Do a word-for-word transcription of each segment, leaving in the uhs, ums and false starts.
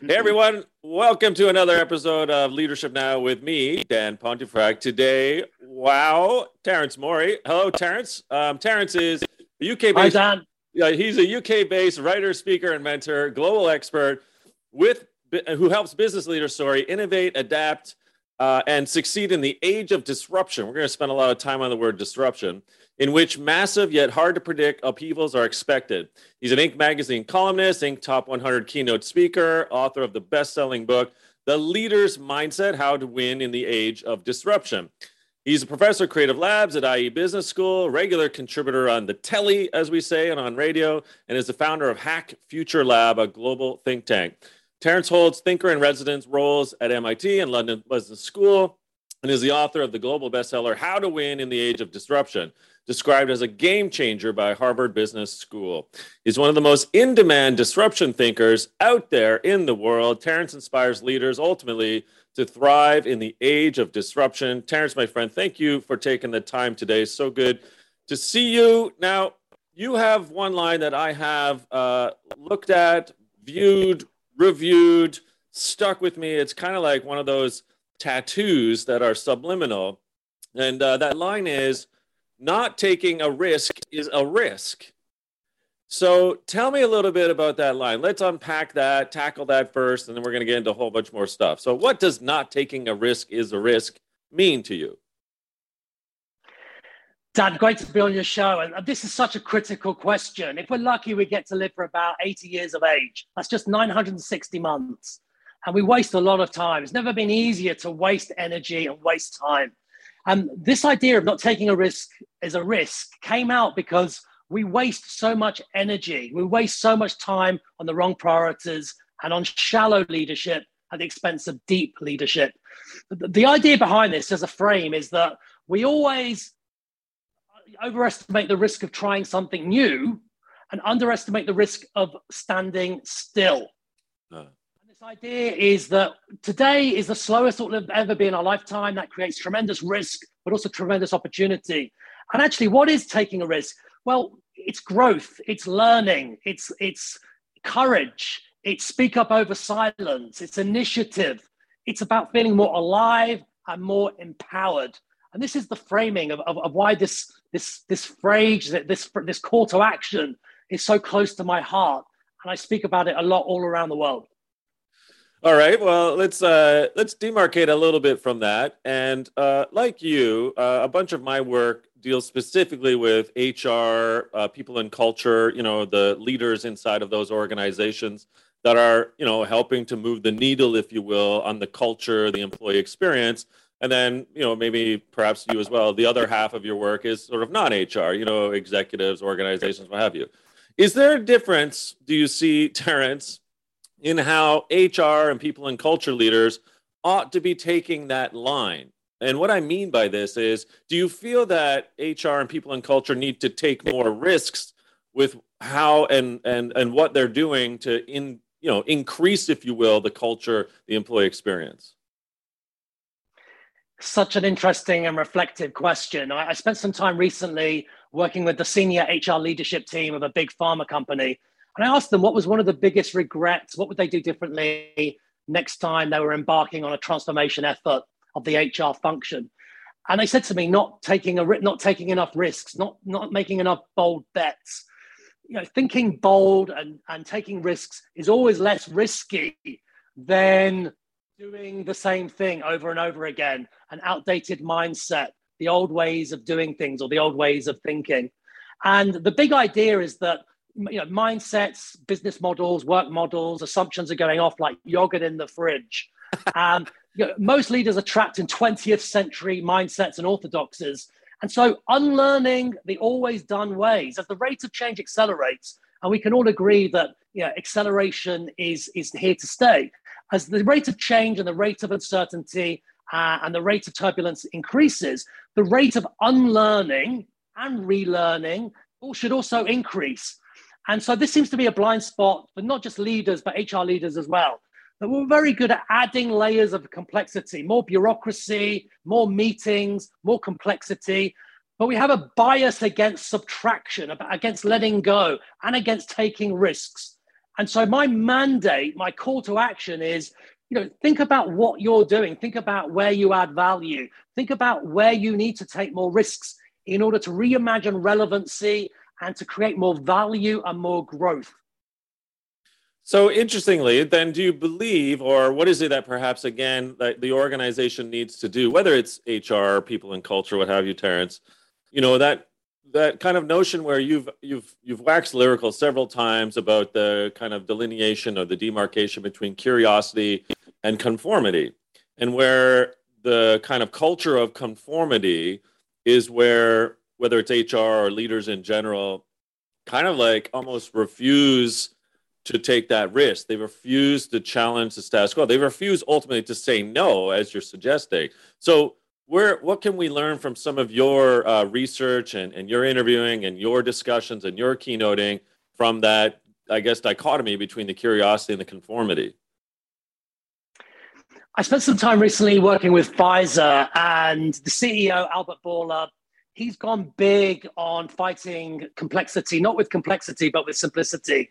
Hey everyone, welcome to another episode of Leadership Now with me, Dan Pontefract. Today, wow, Terence Mauri. Hello, Terence. Um, Terence is a U K-based. Hi, Dan. Uh, he's a U K-based writer, speaker, and mentor, global expert with who helps business leaders, sorry, innovate, adapt, uh, and succeed in the age of disruption. We're going to spend a lot of time on the word disruption, in which massive yet hard to predict upheavals are expected. He's an Inc magazine columnist, Inc top one hundred keynote speaker, author of the best-selling book, The Leader's Mindset, How to Win in the Age of Disruption. He's a professor of creative labs at I E Business School, regular contributor on the telly, as we say, and on radio, and is the founder of Hack Future Lab, a global think tank. Terence holds thinker-in-residence roles at M I T and London Business School, and is the author of the global bestseller, How to Win in the Age of Disruption, described as a game changer by Harvard Business School. He's one of the most in-demand disruption thinkers out there in the world. Terence inspires leaders ultimately to thrive in the age of disruption. Terence, my friend, thank you for taking the time today. So good to see you. Now, you have one line that I have uh, looked at, viewed, reviewed, stuck with me. It's kind of like one of those tattoos that are subliminal. And uh, that line is, not taking a risk is a risk. So tell me a little bit about that line. Let's unpack that, tackle that first, and then we're going to get into a whole bunch more stuff. So what does not taking a risk is a risk mean to you? Dan, great to be on your show. And this is such a critical question. If we're lucky, we get to live for about eighty years of age. That's just nine hundred sixty months. And we waste a lot of time. It's never been easier to waste energy and waste time. And um, this idea of not taking a risk is a risk came out because we waste so much energy. We waste so much time on the wrong priorities and on shallow leadership at the expense of deep leadership. The, the idea behind this as a frame is that we always overestimate the risk of trying something new and underestimate the risk of standing still. No. This idea is that today is the slowest it will ever be in our lifetime. That creates tremendous risk, but also tremendous opportunity. And actually, what is taking a risk? Well, it's growth, it's learning, it's, it's courage, it's speak up over silence, it's initiative. It's about feeling more alive and more empowered. And this is the framing of, of, of why this, this, this phrase, this, this call to action is so close to my heart. And I speak about it a lot all around the world. All right. Well, let's uh, let's demarcate a little bit from that. And uh, like you, uh, a bunch of my work deals specifically with H R, uh, people in culture. You know, the leaders inside of those organizations that are, you know, helping to move the needle, if you will, on the culture, the employee experience. And then, you know, maybe perhaps you as well. The other half of your work is sort of non-H R. You know, executives, organizations, what have you. Is there a difference? Do you see, Terence, in how H R and people and culture leaders ought to be taking that line? And what I mean by this is, do you feel that H R and people and culture need to take more risks with how and and and what they're doing to in you know increase, if you will, the culture, the employee experience? Such an interesting and reflective question. I, I spent some time recently working with the senior H R leadership team of a big pharma company. And I asked them what was one of the biggest regrets, what would they do differently next time they were embarking on a transformation effort of the H R function. And they said to me, not taking a not taking enough risks, not, not making enough bold bets. You know, thinking bold and, and taking risks is always less risky than doing the same thing over and over again, an outdated mindset, the old ways of doing things or the old ways of thinking. And the big idea is that, you know, mindsets, business models, work models, assumptions are going off like yogurt in the fridge. um, you know, most leaders are trapped in twentieth century mindsets and orthodoxies. And so unlearning the always done ways, as the rate of change accelerates, and we can all agree that, you know, acceleration is, is here to stay. As the rate of change and the rate of uncertainty uh, and the rate of turbulence increases, the rate of unlearning and relearning should also increase. And so this seems to be a blind spot for not just leaders, but H R leaders as well. But we're very good at adding layers of complexity, more bureaucracy, more meetings, more complexity. But we have a bias against subtraction, against letting go, and against taking risks. And so my mandate, my call to action is, you know, think about what you're doing. Think about where you add value. Think about where you need to take more risks in order to reimagine relevancy and to create more value and more growth. So interestingly, then, do you believe, or what is it that perhaps, again, that the organization needs to do, whether it's H R, people and culture, what have you, Terence, you know, that that kind of notion where you've you've you've waxed lyrical several times about the kind of delineation or the demarcation between curiosity and conformity, and where the kind of culture of conformity is where, whether it's H R or leaders in general, kind of like almost refuse to take that risk. They refuse to challenge the status quo. They refuse ultimately to say no, as you're suggesting. So where, what can we learn from some of your uh, research and, and your interviewing and your discussions and your keynoting from that, I guess, dichotomy between the curiosity and the conformity? I spent some time recently working with Pfizer, and the C E O, Albert Bourla, he's gone big on fighting complexity, not with complexity, but with simplicity.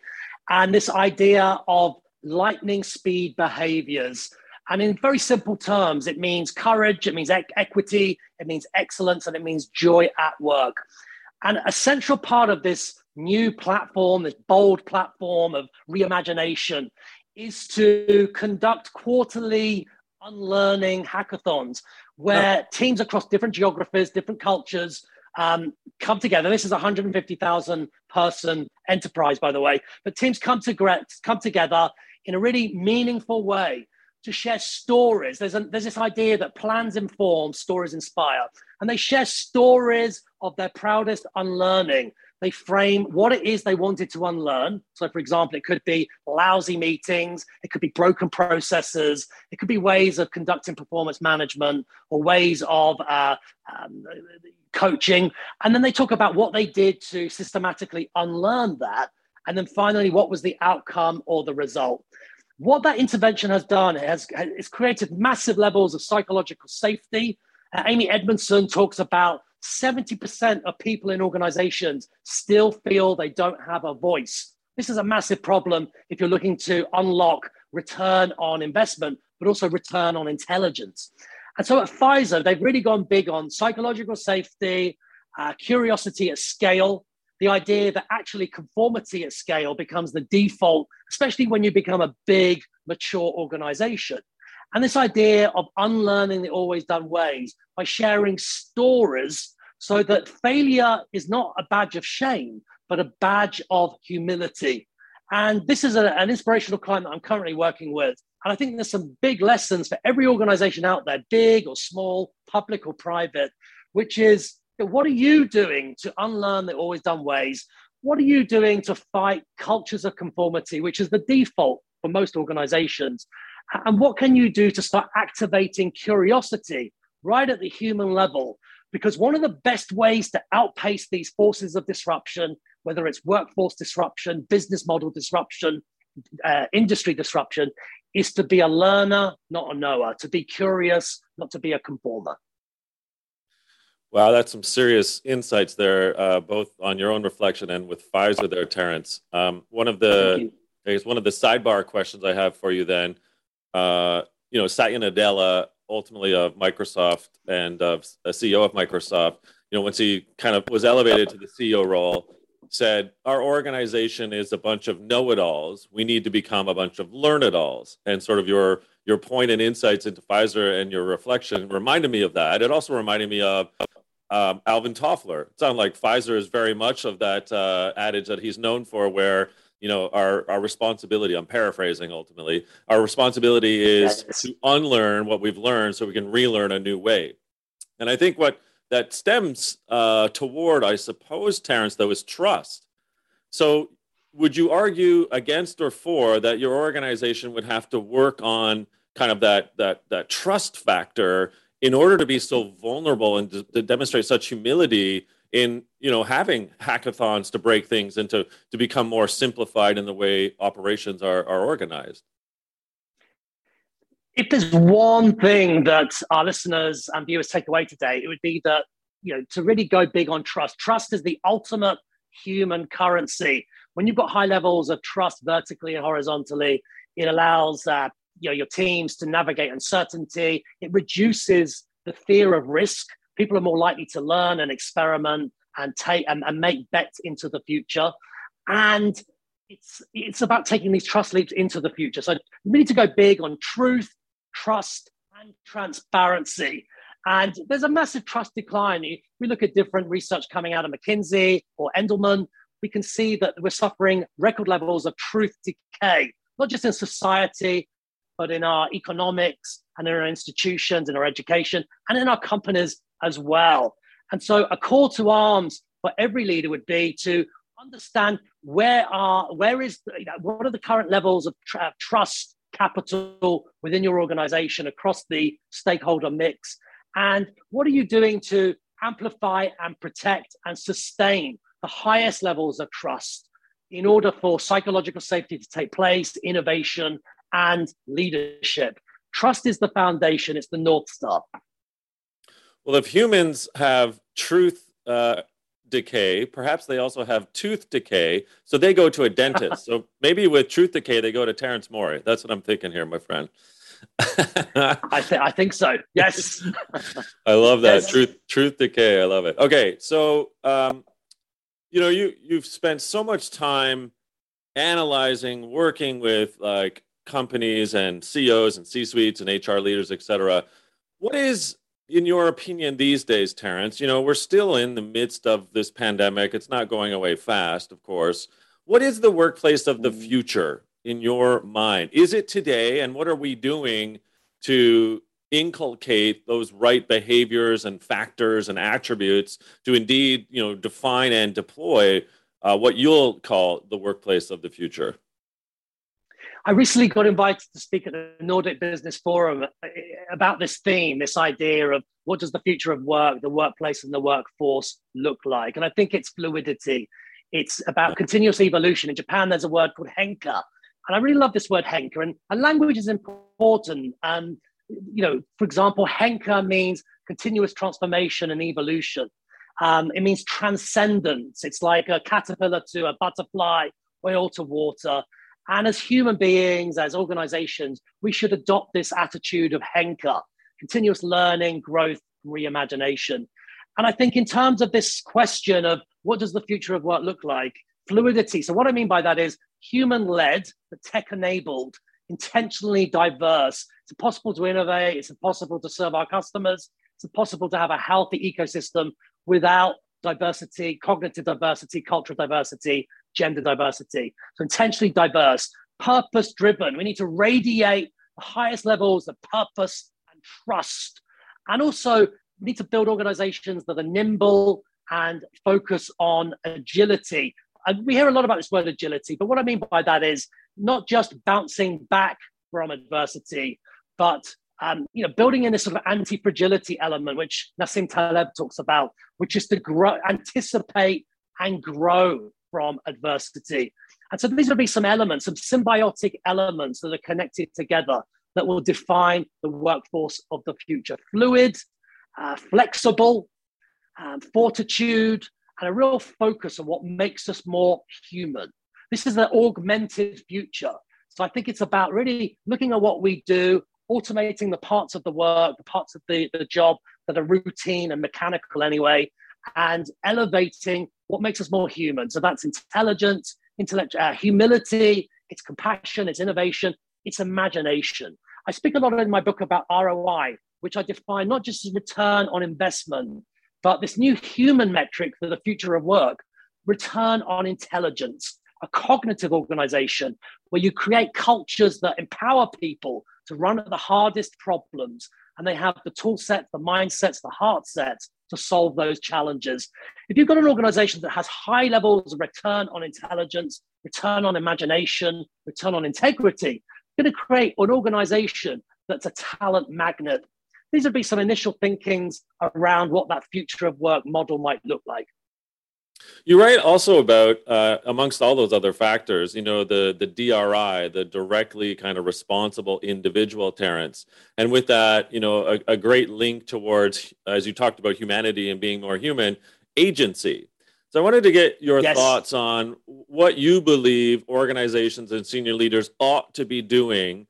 And this idea of lightning speed behaviors. And in very simple terms, it means courage, it means e- equity, it means excellence, and it means joy at work. And a central part of this new platform, this bold platform of reimagination, is to conduct quarterly unlearning hackathons where oh. teams across different geographies, different cultures, Um, come together. This is a one hundred fifty thousand person enterprise, by the way, but teams come to come together in a really meaningful way to share stories. There's, a, there's this idea that plans inform, stories inspire, and they share stories of their proudest unlearning. They frame what it is they wanted to unlearn. So, for example, it could be lousy meetings, it could be broken processes, it could be ways of conducting performance management or ways of uh, um, coaching. And then they talk about what they did to systematically unlearn that. And then finally, what was the outcome or the result? What that intervention has done has, has created massive levels of psychological safety. Uh, Amy Edmondson talks about seventy percent of people in organizations still feel they don't have a voice. This is a massive problem if you're looking to unlock return on investment, but also return on intelligence. And so at Pfizer, they've really gone big on psychological safety, uh, curiosity at scale, the idea that actually conformity at scale becomes the default, especially when you become a big, mature organization. And this idea of unlearning the always done ways by sharing stories so that failure is not a badge of shame, but a badge of humility. And this is a, an inspirational client that I'm currently working with. And I think there's some big lessons for every organization out there, big or small, public or private, which is, what are you doing to unlearn the always done ways? What are you doing to fight cultures of conformity, which is the default for most organizations? And what can you do to start activating curiosity right at the human level? Because one of the best ways to outpace these forces of disruption, whether it's workforce disruption, business model disruption, uh, industry disruption, is to be a learner, not a knower, to be curious, not to be a conformer. Wow, that's some serious insights there, uh, both on your own reflection and with Pfizer there, Terence. Um, one of the, I guess one of the sidebar questions I have for you then, Uh, you know, Satya Nadella, ultimately of Microsoft and of a C E O of Microsoft, you know, once he kind of was elevated to the C E O role, said, our organization is a bunch of know-it-alls. We need to become a bunch of learn-it-alls. And sort of your, your point and insights into Pfizer and your reflection reminded me of that. It also reminded me of um, Alvin Toffler. It sounds like Pfizer is very much of that uh, adage that he's known for, where you know, our, our responsibility, I'm paraphrasing ultimately, our responsibility is yes. to unlearn what we've learned so we can relearn a new way. And I think what that stems uh, toward, I suppose, Terence, though, is trust. So would you argue against or for that your organization would have to work on kind of that that that trust factor in order to be so vulnerable and to, to demonstrate such humility in, you know, having hackathons to break things and to, to become more simplified in the way operations are, are organized? If there's one thing that our listeners and viewers take away today, it would be that, you know, to really go big on trust. Trust is the ultimate human currency. when you've got high levels of trust vertically and horizontally, it allows uh, you know, your teams to navigate uncertainty. It reduces the fear of risk. People are more likely to learn and experiment and take and, and make bets into the future. And it's, it's about taking these trust leaps into the future. So we need to go big on truth, trust, and transparency. And there's a massive trust decline. If we look at different research coming out of McKinsey or Endelman, we can see that we're suffering record levels of truth decay, not just in society, but in our economics and in our institutions, in our education, and in our companies as well. And so a call to arms for every leader would be to understand where are, where is, the, what are the current levels of tra- trust capital within your organization across the stakeholder mix? And what are you doing to amplify and protect and sustain the highest levels of trust in order for psychological safety to take place, innovation and leadership? Trust is the foundation. It's the North Star. Well, if humans have truth uh, decay, perhaps they also have tooth decay. So they go to a dentist. So maybe with truth decay, they go to Terence Mauri. That's what I'm thinking here, my friend. I, th- I think so. Yes. I love that. Yes. Truth, truth decay. I love it. Okay. So, um, you know, you, you've spent so much time analyzing, working with like companies and C E Os and C-suites and H R leaders, et cetera. What is, in your opinion these days, Terence, you know, we're still in the midst of this pandemic. It's not going away fast, of course. What is the workplace of the future in your mind? Is it today? And what are we doing to inculcate those right behaviors and factors and attributes to indeed, you know, define and deploy uh, what you'll call the workplace of the future? I recently got invited to speak at the Nordic Business Forum about this theme, this idea of what does the future of work, the workplace and the workforce look like? And I think it's fluidity. It's about continuous evolution. In Japan, there's a word called henka. And I really love this word henka. And, and language is important. Um, you know, for example, henka means continuous transformation and evolution. Um, it means transcendence. It's like a caterpillar to a butterfly, oil to water. And as human beings, as organizations, we should adopt this attitude of henka, continuous learning, growth, reimagination. And I think in terms of this question of what does the future of work look like, fluidity. So what I mean by that is human-led, but tech-enabled, intentionally diverse. It's possible to innovate. It's possible to serve our customers. It's possible to have a healthy ecosystem without diversity, cognitive diversity, cultural diversity, gender diversity. So intentionally diverse, purpose-driven. We need to radiate the highest levels of purpose and trust. And also, we need to build organizations that are nimble and focus on agility. And we hear a lot about this word agility, but what I mean by that is not just bouncing back from adversity, but um, you know, building in this sort of anti-fragility element, which Nassim Taleb talks about, which is to grow, anticipate and grow from adversity. And so these will be some elements, some symbiotic elements that are connected together that will define the workforce of the future. Fluid, uh, flexible, um, fortitude, and a real focus on what makes us more human. This is an augmented future. So I think it's about really looking at what we do, automating the parts of the work, the parts of the, the job that are routine and mechanical anyway, and elevating what makes us more human. So that's intelligence, intellect, uh, humility, it's compassion, it's innovation, it's imagination. I speak a lot in my book about R O I, which I define not just as return on investment, but this new human metric for the future of work, return on intelligence, a cognitive organization where you create cultures that empower people to run at the hardest problems, and they have the tool sets, the mindsets, the heart sets to solve those challenges. If you've got an organization that has high levels of return on intelligence, return on imagination, return on integrity, you're going to create an organization that's a talent magnet. These would be some initial thinkings around what that future of work model might look like. You write also about, uh, amongst all those other factors, you know, the, the D R I, the directly kind of responsible individual, Terence. And with that, you know, a, a great link towards, as you talked about humanity and being more human, agency. So I wanted to get your yes. thoughts on what you believe organizations and senior leaders ought to be doing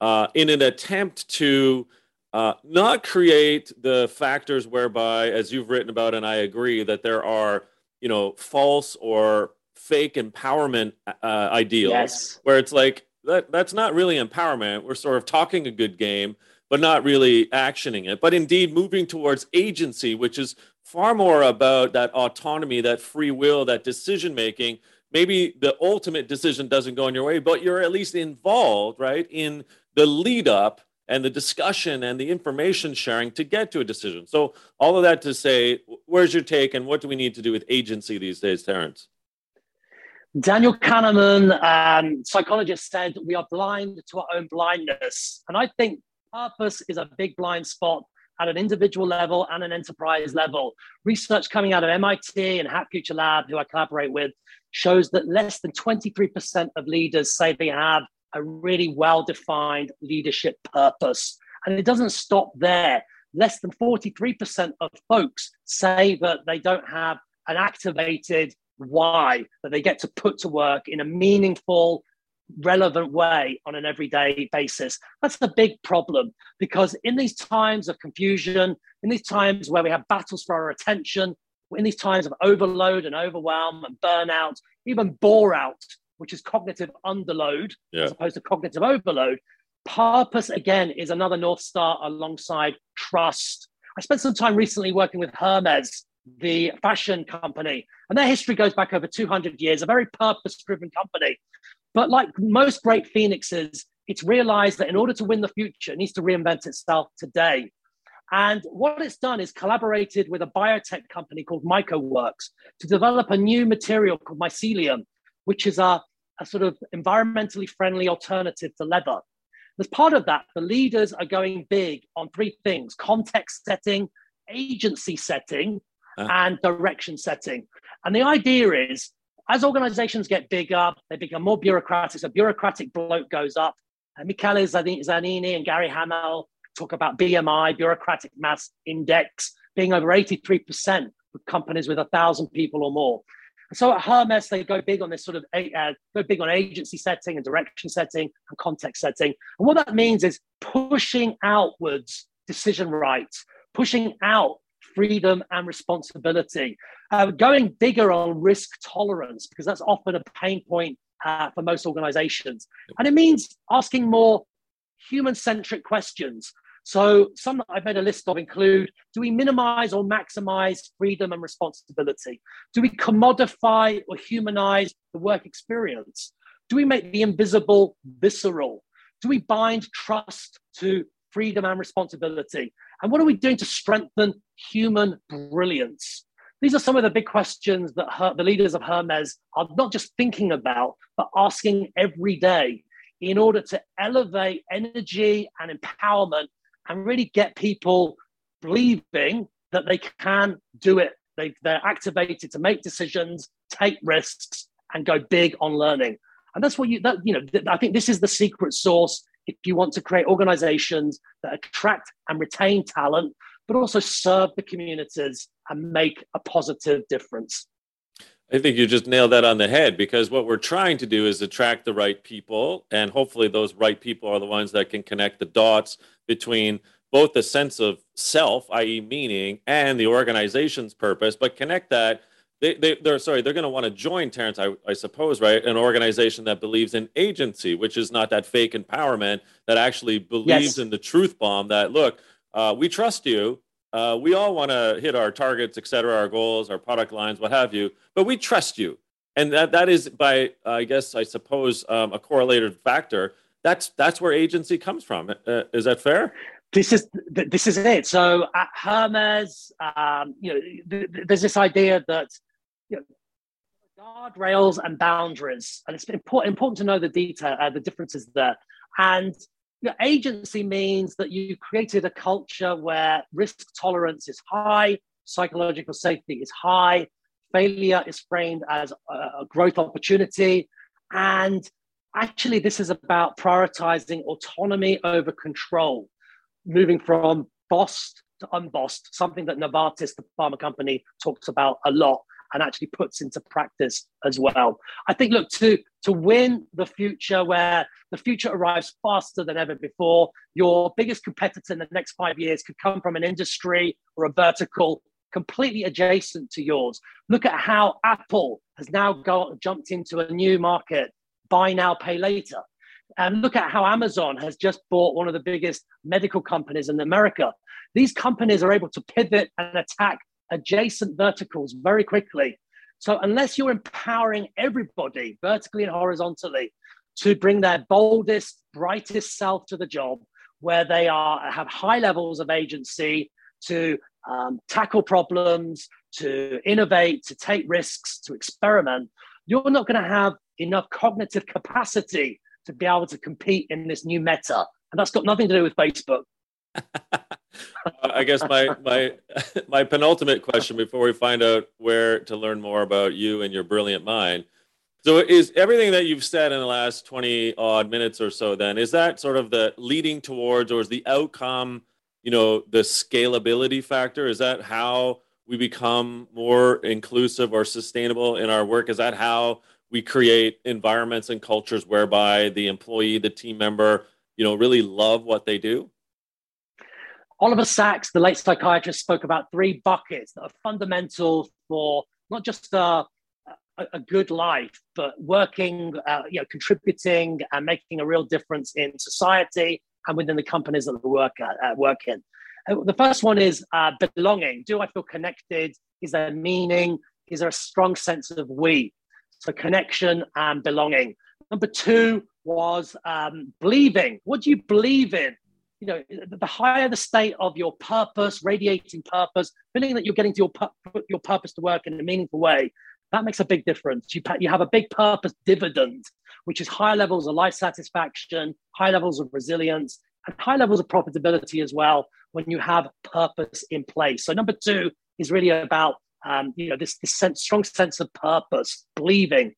uh, in an attempt to uh, not create the factors whereby, as you've written about, and I agree, that there are, you know, false or fake empowerment uh, ideals, yes. where it's like, that that's not really empowerment. We're sort of talking a good game, but not really actioning it, but indeed moving towards agency, which is far more about that autonomy, that free will, that decision-making. Maybe the ultimate decision doesn't go in your way, but you're at least involved, right, in the lead up and the discussion and the information sharing to get to a decision. So all of that to say, where's your take and what do we need to do with agency these days, Terence? Daniel Kahneman, um, psychologist, said we are blind to our own blindness. And I think purpose is a big blind spot at an individual level and an enterprise level. Research coming out of M I T and Hack Future Lab, who I collaborate with, shows that less than twenty-three percent of leaders say they have a really well-defined leadership purpose. And it doesn't stop there. Less than forty-three percent of folks say that they don't have an activated why, that they get to put to work in a meaningful, relevant way on an everyday basis. That's a big problem, because in these times of confusion, in these times where we have battles for our attention, in these times of overload and overwhelm and burnout, even bore out, which is cognitive underload yeah. as opposed to cognitive overload, purpose again is another North Star alongside trust. I spent some time recently working with Hermes, the fashion company, and their history goes back over two hundred years, a very purpose-driven company. But like most great phoenixes, it's realized that in order to win the future, it needs to reinvent itself today. And what it's done is collaborated with a biotech company called MycoWorks to develop a new material called mycelium, which is a, a sort of environmentally friendly alternative to leather. As part of that, the leaders are going big on three things: context setting, agency setting, uh-huh. and direction setting. And the idea is, as organizations get bigger, they become more bureaucratic. So bureaucratic bloat goes up. And Michele Zanini and Gary Hamel talk about B M I, bureaucratic mass index, being over eighty-three percent for companies with one thousand people or more. And so at Hermes, they go big on this sort of, uh, go big on agency setting and direction setting and context setting. And what that means is pushing outwards decision rights, pushing out freedom and responsibility, uh, going bigger on risk tolerance, because that's often a pain point uh, for most organizations. And it means asking more human-centric questions. So some I've made a list of include, do we minimize or maximize freedom and responsibility? Do we commodify or humanize the work experience? Do we make the invisible visceral? Do we bind trust to freedom and responsibility? And what are we doing to strengthen human brilliance? These are some of the big questions that her, the leaders of Hermes are not just thinking about, but asking every day in order to elevate energy and empowerment and really get people believing that they can do it. They, they're activated to make decisions, take risks, and go big on learning. And that's what you, that, you know, th- I think this is the secret sauce if you want to create organizations that attract and retain talent, but also serve the communities and make a positive difference. I think you just nailed that on the head, because what we're trying to do is attract the right people. And hopefully those right people are the ones that can connect the dots between both the sense of self, that is meaning, and the organization's purpose, but connect that. They, they, they're sorry, they're going to want to join, Terence, I, I suppose, right? An organization that believes in agency, which is not that fake empowerment, that actually believes yes. in the truth bomb that, look, uh, we trust you. Uh, we all want to hit our targets, et cetera, our goals, our product lines, what have you, but we trust you. And that that is by, uh, I guess, I suppose, um, a correlated factor. That's that's where agency comes from. Uh, is that fair? This is this is it. So at Hermes, um, you know, th- th- there's this idea that, you know, guardrails and boundaries, and it's important important to know the detail, uh, the differences there. And you know, agency means that you created a culture where risk tolerance is high, psychological safety is high, failure is framed as a growth opportunity, and actually this is about prioritizing autonomy over control, moving from bossed to unbossed, something that Novartis, the pharma company, talks about a lot. and actually puts into practice as well. I think, look, to, to win the future where the future arrives faster than ever before, your biggest competitor in the next five years could come from an industry or a vertical completely adjacent to yours. Look at how Apple has now got, jumped into a new market, buy now, pay later. And look at how Amazon has just bought one of the biggest medical companies in America. These companies are able to pivot and attack adjacent verticals very quickly. So unless you're empowering everybody vertically and horizontally to bring their boldest, brightest self to the job, where they are have high levels of agency to um, tackle problems, to innovate, to take risks, to experiment, you're not going to have enough cognitive capacity to be able to compete in this new meta. And that's got nothing to do with Facebook. I guess my my my penultimate question before we find out where to learn more about you and your brilliant mind. So is everything that you've said in the last twenty odd minutes or so then, is that sort of the leading towards, or is the outcome, you know, the scalability factor? Is that how we become more inclusive or sustainable in our work? Is that how we create environments and cultures whereby the employee, the team member, you know, really love what they do? Oliver Sacks, the late psychiatrist, spoke about three buckets that are fundamental for not just a, a, a good life, but working, uh, you know, contributing and making a real difference in society and within the companies that we work, at, uh, work in. Uh, the first one is uh, belonging. Do I feel connected? Is there meaning? Is there a strong sense of we? So connection and belonging. Number two was um, believing. What do you believe in? You know, the higher the state of your purpose, radiating purpose, feeling that you're getting to your pu- your purpose to work in a meaningful way, that makes a big difference. You, you have a big purpose dividend, which is high levels of life satisfaction, high levels of resilience, and high levels of profitability as well when you have purpose in place. So number two is really about, um, you know, this, this sense, strong sense of purpose, believing.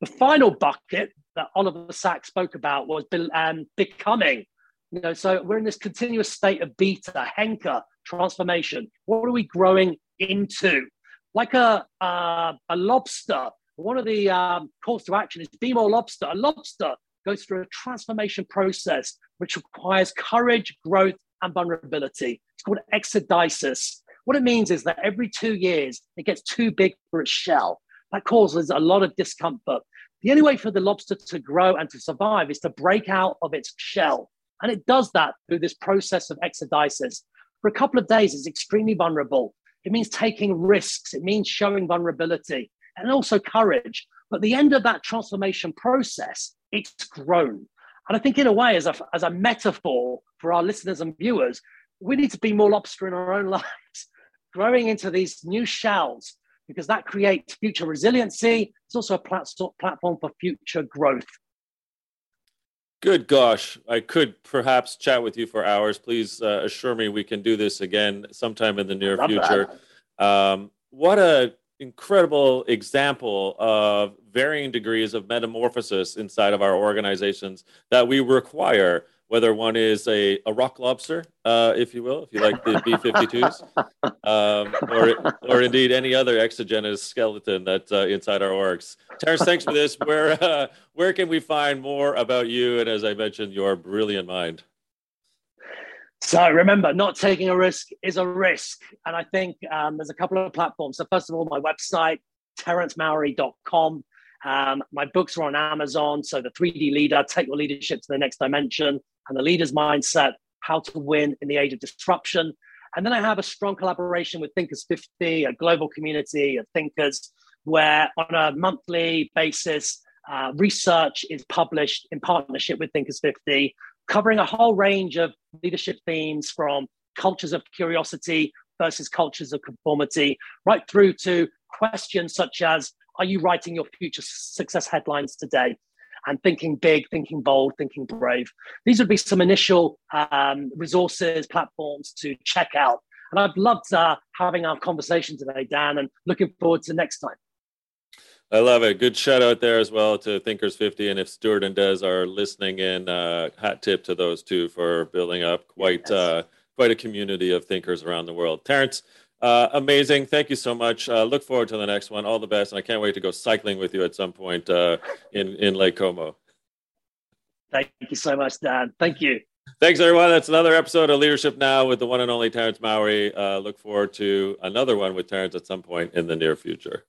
The final bucket that Oliver Sacks spoke about was be- um, becoming. You know, so we're in this continuous state of beta, henka, transformation. What are we growing into? Like a uh, a lobster, one of the um, calls to action is be more lobster. A lobster goes through a transformation process which requires courage, growth, and vulnerability. It's called ecdysis. What it means is that every two years, it gets too big for its shell. That causes a lot of discomfort. The only way for the lobster to grow and to survive is to break out of its shell. And it does that through this process of ecdysis. For a couple of days, it's extremely vulnerable. It means taking risks. It means showing vulnerability and also courage. But at the end of that transformation process, it's grown. And I think in a way, as a, as a metaphor for our listeners and viewers, we need to be more lobster in our own lives, growing into these new shells, because that creates future resiliency. It's also a plat- platform for future growth. Good gosh, I could perhaps chat with you for hours. Please uh, assure me we can do this again sometime in the near future. Um, what an incredible example of varying degrees of metamorphosis inside of our organizations that we require, whether one is a, a rock lobster, uh, if you will, if you like the B fifty-twos, um, or, or indeed any other exogenous skeleton that's uh, inside our orgs. Terence, thanks for this. Where, uh, where can we find more about you and, as I mentioned, your brilliant mind? So remember, not taking a risk is a risk. And I think um, there's a couple of platforms. So first of all, my website, terence mowry dot com. Um, my books are on Amazon. So The three D Leader, Take Your Leadership to the Next Dimension, and The Leader's Mindset, How to Win in the Age of Disruption. And then I have a strong collaboration with Thinkers fifty, a global community of thinkers, where on a monthly basis, uh, research is published in partnership with Thinkers fifty, covering a whole range of leadership themes from cultures of curiosity versus cultures of conformity, right through to questions such as, are you writing your future success headlines today? And thinking big, thinking bold, thinking brave. These would be some initial um, resources, platforms to check out. And I've loved uh, having our conversation today, Dan, and looking forward to next time. I love it. Good shout out there as well to Thinkers fifty. And if Stuart and Des are listening in, uh, hat tip to those two for building up quite, yes. uh, quite a community of thinkers around the world. Terence, Uh, amazing. Thank you so much. Uh, look forward to the next one. All the best. And I can't wait to go cycling with you at some point uh, in, in Lake Como. Thank you so much, Dan. Thank you. Thanks, everyone. That's another episode of Leadership Now with the one and only Terence Mauri. Uh, look forward to another one with Terence at some point in the near future.